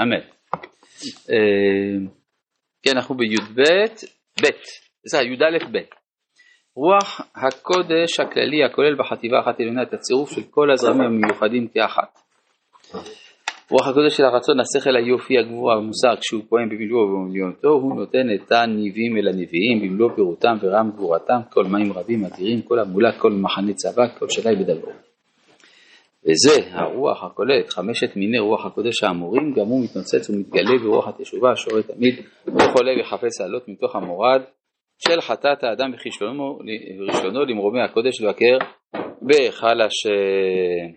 אמן. כן, אנחנו בי"ב, י"א ב'. רוח הקודש הכללי הכולל בחטיבה אחת עליונה את הצירוף של כל הזרמים המיוחדים כאחת. רוח הקודש של הרצון, השכל, היופי, הגבורה, המוסר, כשהוא פועם במילואו ובמיליונתו, הוא נותן את הניבים אל הנביאים, במלוא פירותם ורם גבורתם, כל מים רבים, אדירים, כל המולה, כל מחנה צבא, כל שדי בדבור. וזה הרוח הכוללת, חמשת מיני רוח הקודש האמורים, גם הוא מתנוצץ ומתגלה ברוח התשובה, השורה תמיד, וכל לב יחפץ לעלות מתוך המורד, של חטאת האדם ורישלונו למרומי הקודש לבקר בהיכל השם.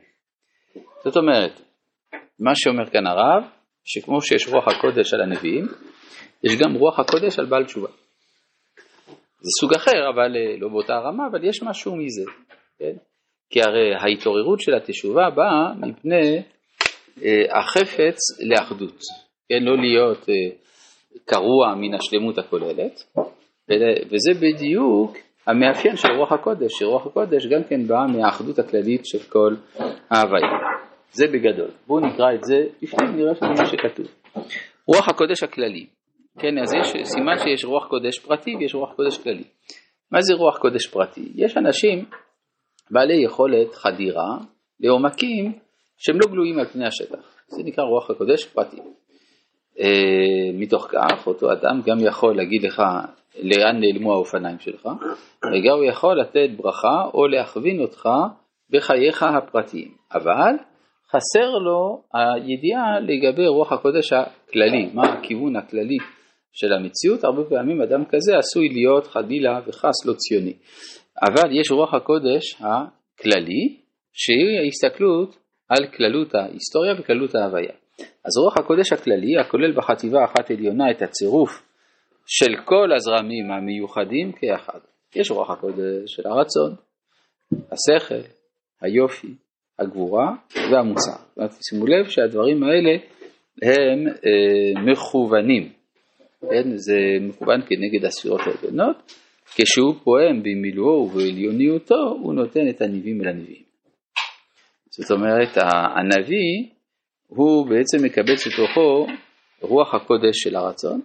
זאת אומרת, מה שאומר כאן הרב, שכמו שיש רוח הקודש על הנביאים, יש גם רוח הקודש על בעל תשובה. זה סוג אחר, אבל לא באותה הרמה, אבל יש משהו מזה. כן? כי הרי ההתעוררות של התשובה באה מפני החפץ לאחדות. כן? לא להיות קרוע מן השלמות הכוללת. וזה בדיוק המאפיין של רוח הקודש. שרוח הקודש גם כן באה מהאחדות הכללית של כל ההוויה. זה בגדול. בואו נקרא את זה, לפני נראה מה שכתוב. רוח הקודש הכללי. כן, אז יש סימן שיש רוח קודש פרטי ויש רוח קודש כללי. מה זה רוח קודש פרטי? יש אנשים בעלי יכולת חדירה לעומקים שהם לא גלויים על פני השטח. זה נקרא רוח הקודש פרטי. מתוך כך, אותו אדם גם יכול להגיד לך לאן נעלמו האופניים שלך, וגם הוא יכול לתת ברכה או להכווין אותך בחייך הפרטיים. אבל חסר לו הידיעה לגבי רוח הקודש הכללי, מה הכיוון הכללי של המציאות. הרבה פעמים אדם כזה עשוי להיות חדילה וחס לא ציוני. אבל יש רוח הקודש הכללי, שהיא ההסתכלות על כללות ההיסטוריה וכללות ההוויה. אז רוח הקודש הכללי, הכולל בחטיבה אחת עליונה את הצירוף של כל הזרמים המיוחדים כאחד. יש רוח הקודש של הרצון, השכל, היופי, הגבורה והמוסר. שימו לב שהדברים האלה הם מכוונים. זה מכוון כנגד הספירות העליונות. כשהוא פועם במילואו ובעליוניותו, הוא נותן את הניבים אל הנביאים. זאת אומרת, הנביא הוא בעצם מקבץ לתוכו רוח הקודש של הרצון,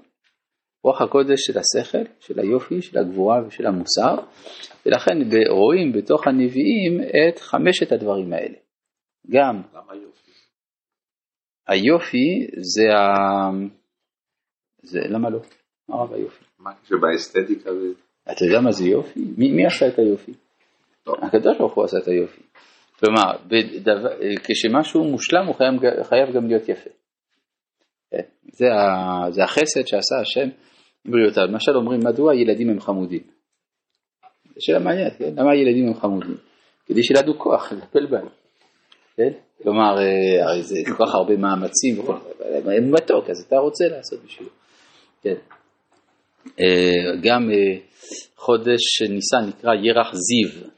רוח הקודש של השכל, של היופי, של הגבורה ושל המוסר. ולכן רואים בתוך הנביאים את חמשת הדברים האלה. גם היופי. היופי זה למה לא? הרב היופי. מה שבאסתטיקה זה? אתה יודע מה זה יופי? מי עשה את היופי? הקדוש ברוך הוא עשה את היופי. כלומר, כשמשהו מושלם הוא חייב גם להיות יפה. זה החסד שעשה השם בריאותה. למשל אומרים, מדוע הילדים הם חמודים? זה שאלה מעניינת, כן? למה הילדים הם חמודים? כדי שלדו כוח, לטפל בהם. כן? כלומר, הרי זה כל כך הרבה מאמצים, הם מתוק, אז אתה רוצה לעשות בשביל. כן. גם חודש ניסן נקרא ירח זיו.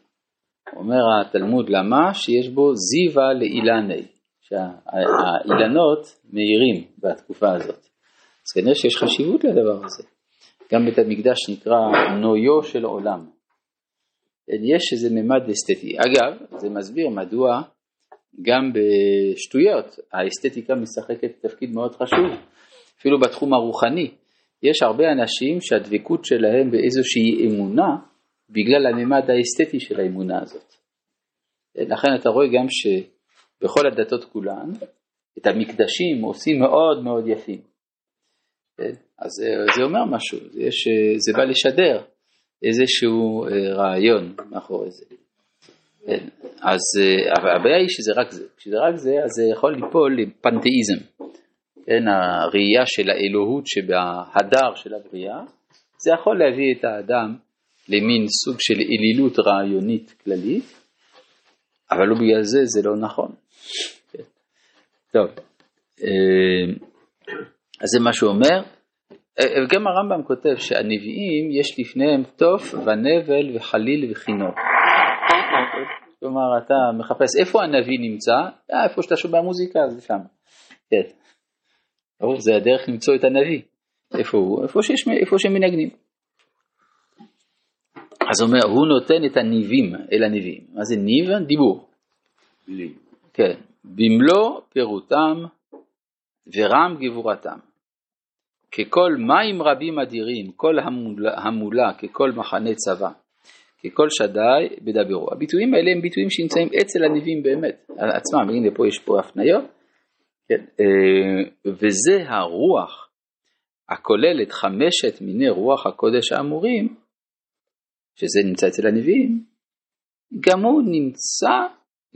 אומר התלמוד למה שיש בו זיווה לאילני. שהאילנות מהירים בתקופה הזאת. אז כנראה שיש חשיבות לדבר הזה. גם בית המקדש נקרא נויו של עולם. יש איזה ממד אסתטי. אגב, זה מסביר מדוע גם בשטויות האסתטיקה משחקת תפקיד מאוד חשוב. אפילו בתחום הרוחני. יש הרבה אנשים שהדבקות שלהם באיזושהי אמונה בגלל הממד האסתטי של האמונה הזאת. לכן אתה רואה גם שבכל הדתות כולן את המקדשים עושים מאוד מאוד יפים. אז זה אומר משהו, זה בא לשדר איזשהו רעיון מאחורי זה. אז הבעיה היא שזה רק זה. כשזה רק זה, אז זה יכול ליפול לפנתאיזם. הראייה של האלוהות שבהדר של הבריאה, זה יכול להביא את האדם למין סוג של אלילות רעיונית כללית, אבל לא בגלל זה, זה לא נכון. טוב, אז זה מה שהוא אומר. גם הרמב"ם כותב שהנביאים יש לפניהם תוף ונבל וחליל וחינות. כלומר, אתה מחפש איפה הנביא נמצא, איפה שאתה שומע מוזיקה, אז שם. כן. ברור, זה הדרך למצוא את הנביא. איפה הוא? איפה שמנגנים. אז הוא אומר, הוא נותן את הניבים אל הנביאים. מה זה ניב? דיבור. מילים. כן, במלוא פירותם ורם גבורתם. ככל מים רבים אדירים, כל המולה, ככל מחנה צבא, ככל שדי בדברו. הביטויים האלה הם ביטויים שנמצאים אצל הנביאים באמת, על עצמם. הנה פה יש פה הפניות. כן. וזה הרוח הכולל את חמשת מיני רוח הקודש האמורים, שזה נמצא אצל הנביאים, גם הוא נמצא,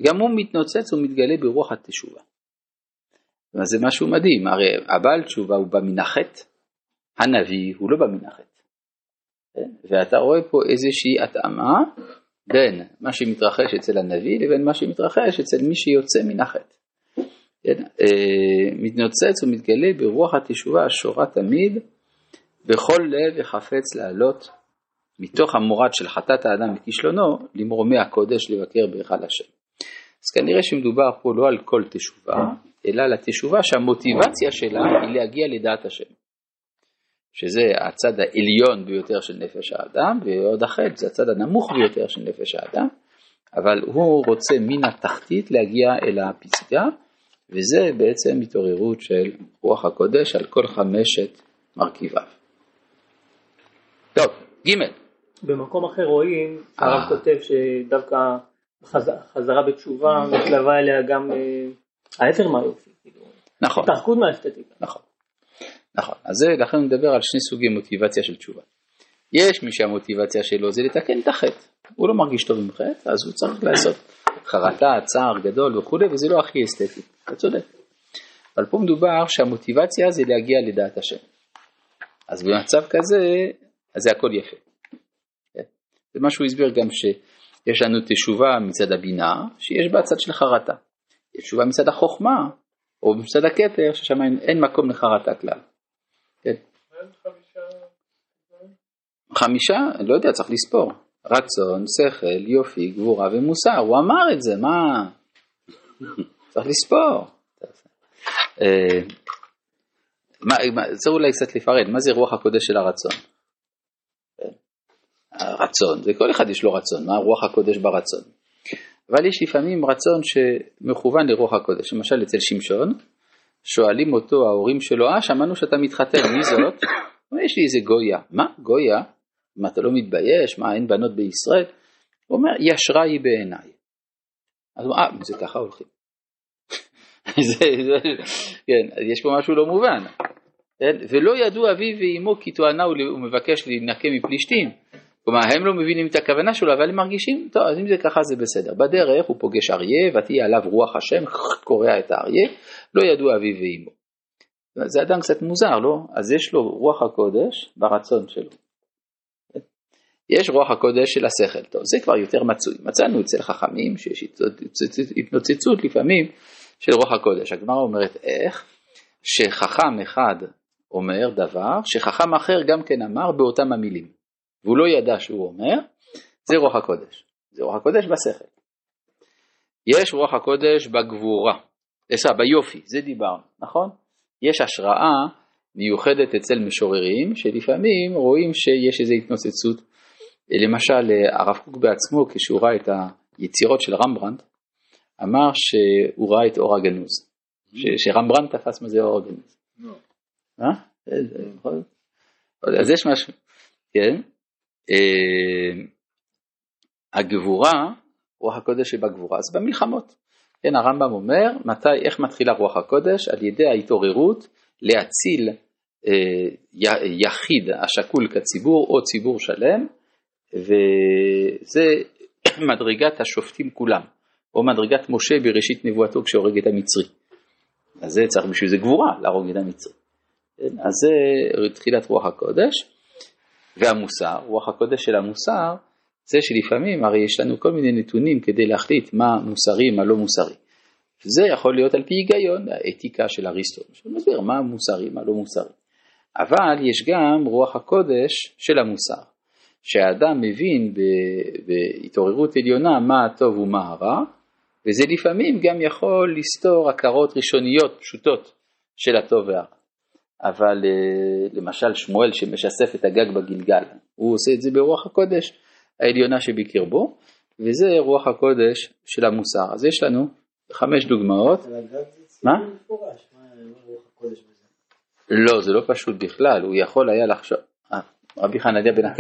גם הוא מתנוצץ ומתגלה ברוח התשובה. אז זה משהו מדהים, הרי הבעל תשובה הוא במנחת, הנביא הוא לא במנחת. ואתה רואה פה איזושהי התאמה בין מה שמתרחש אצל הנביא לבין מה שמתרחש אצל מי שיוצא מנחת. מתנוצץ ומתגלה ברוח התשובה השורה תמיד, בכל לב וחפץ לעלות, מתוך המורד של חטאת האדם וכישלונו, למרומי הקודש לבקר בהיכל השם. אז כנראה שמדובר פה לא על כל תשובה, אלא על התשובה שהמוטיבציה שלה היא להגיע לדעת השם. שזה הצד העליון ביותר של נפש האדם, ועוד אחת זה הצד הנמוך ביותר של נפש האדם, אבל הוא רוצה מן התחתית להגיע אל הפסגה, וזה בעצם התעוררות של רוח הקודש על כל חמשת מרכיביו. טוב, ג' במקום אחר רואים, הרב כותב שדווקא חזרה בתשובה, מתלווה אליה גם היתר מהיופי. נכון. תחקוד מהאסתטיקה. נכון. נכון. אז לכן נדבר על שני סוגי מוטיבציה של תשובה. יש מי שהמוטיבציה שלו זה לתקן את החטא. הוא לא מרגיש טוב עם חטא, אז הוא צריך לעשות חרטה, צער גדול וכו', וזה לא הכי אסתטי. אתה צודק. אבל פה מדובר שהמוטיבציה זה להגיע לדעת השם. אז במצב כזה, אז זה הכל יפה. זה מה שהוא הסביר גם שיש לנו תשובה מצד הבינה, שיש בה צד של חרטה. יש תשובה מצד החוכמה, או מצד הכתר, ששם אין מקום לחרטה כלל. כן. חמישה? אני לא יודע, צריך לספור. רצון, שכל, יופי, גבורה ומוסר. הוא אמר את זה, מה? צריך לספור. צריך אולי קצת לפרד, מה זה רוח הקודש של הרצון? הרצון, זה כל אחד יש לו רצון, מה רוח הקודש ברצון. אבל יש לפעמים רצון שמכוון לרוח הקודש, למשל אצל שמשון, שואלים אותו ההורים שלו, שמענו שאתה מתחתן, מי זאת? יש לי איזה גויה, מה גויה? מה אתה לא מתבייש, מה אין בנות בישראל? הוא אומר, ישרה היא בעיניי. אז הוא אומר, זה ככה הולכים. כן, יש פה משהו לא מובן. ולא ידעו אביו ואימו כי טוענה הוא מבקש להינקה מפלישתים. כלומר, הם לא מבינים את הכוונה שלו, אבל הם מרגישים, טוב, אז אם זה ככה זה בסדר. בדרך הוא פוגש אריה, ותהיה עליו רוח השם, קורע את האריה, לא ידעו אביו ואימו. זה אדם קצת מוזר, לא? אז יש לו רוח הקודש ברצון שלו. יש רוח הקודש של השכל, טוב, זה כבר יותר מצוי. מצאנו אצל חכמים שיש התנוצצות לפעמים של רוח הקודש. הגמרא אומרת איך? שחכם אחד אומר דבר, שחכם אחר גם כן אמר באותם המילים. והוא לא ידע שהוא אומר, זה רוח הקודש. זה רוח הקודש בשכל. יש רוח הקודש בגבורה, ביופי, זה דיברנו, נכון? יש השראה מיוחדת אצל משוררים, שלפעמים רואים שיש איזו התנוצצות. למשל, הרב קוק בעצמו, כשהוא ראה את היצירות של רמברנט, אמר שהוא ראה את אור הגנוז. שרמברנט תפס מה זה אור הגנוז. אז יש משהו, כן? הגבורה, רוח הקודש שבגבורה, אז במלחמות. כן, הרמב"ם אומר, מתי, איך מתחילה רוח הקודש? על ידי ההתעוררות להציל יחיד השקול כציבור או ציבור שלם, וזה מדרגת השופטים כולם, או מדרגת משה בראשית נבואתו כשהורג את המצרי. אז זה צריך בשביל זה גבורה, להרוג את המצרי. כן, אז זה תחילת רוח הקודש. והמוסר, רוח הקודש של המוסר, זה שלפעמים, הרי יש לנו כל מיני נתונים כדי להחליט מה מוסרי, מה לא מוסרי. זה יכול להיות על פי היגיון, האתיקה של אריסטו, שמסביר מה מוסרי, מה לא מוסרי. אבל יש גם רוח הקודש של המוסר, שהאדם מבין בהתעוררות עליונה מה הטוב ומה הרע, וזה לפעמים גם יכול לסתור הכרות ראשוניות פשוטות של הטוב והרע. אבל למשל שמואל שמשסף את הגג בגלגל, הוא עושה את זה ברוח הקודש העליונה שבקרבו, וזה רוח הקודש של המוסר. אז יש לנו 5 דוגמאות. מה? לא, זה לא פשוט בכלל, הוא יכול היה לחשוב. רבי חנניה בן עקש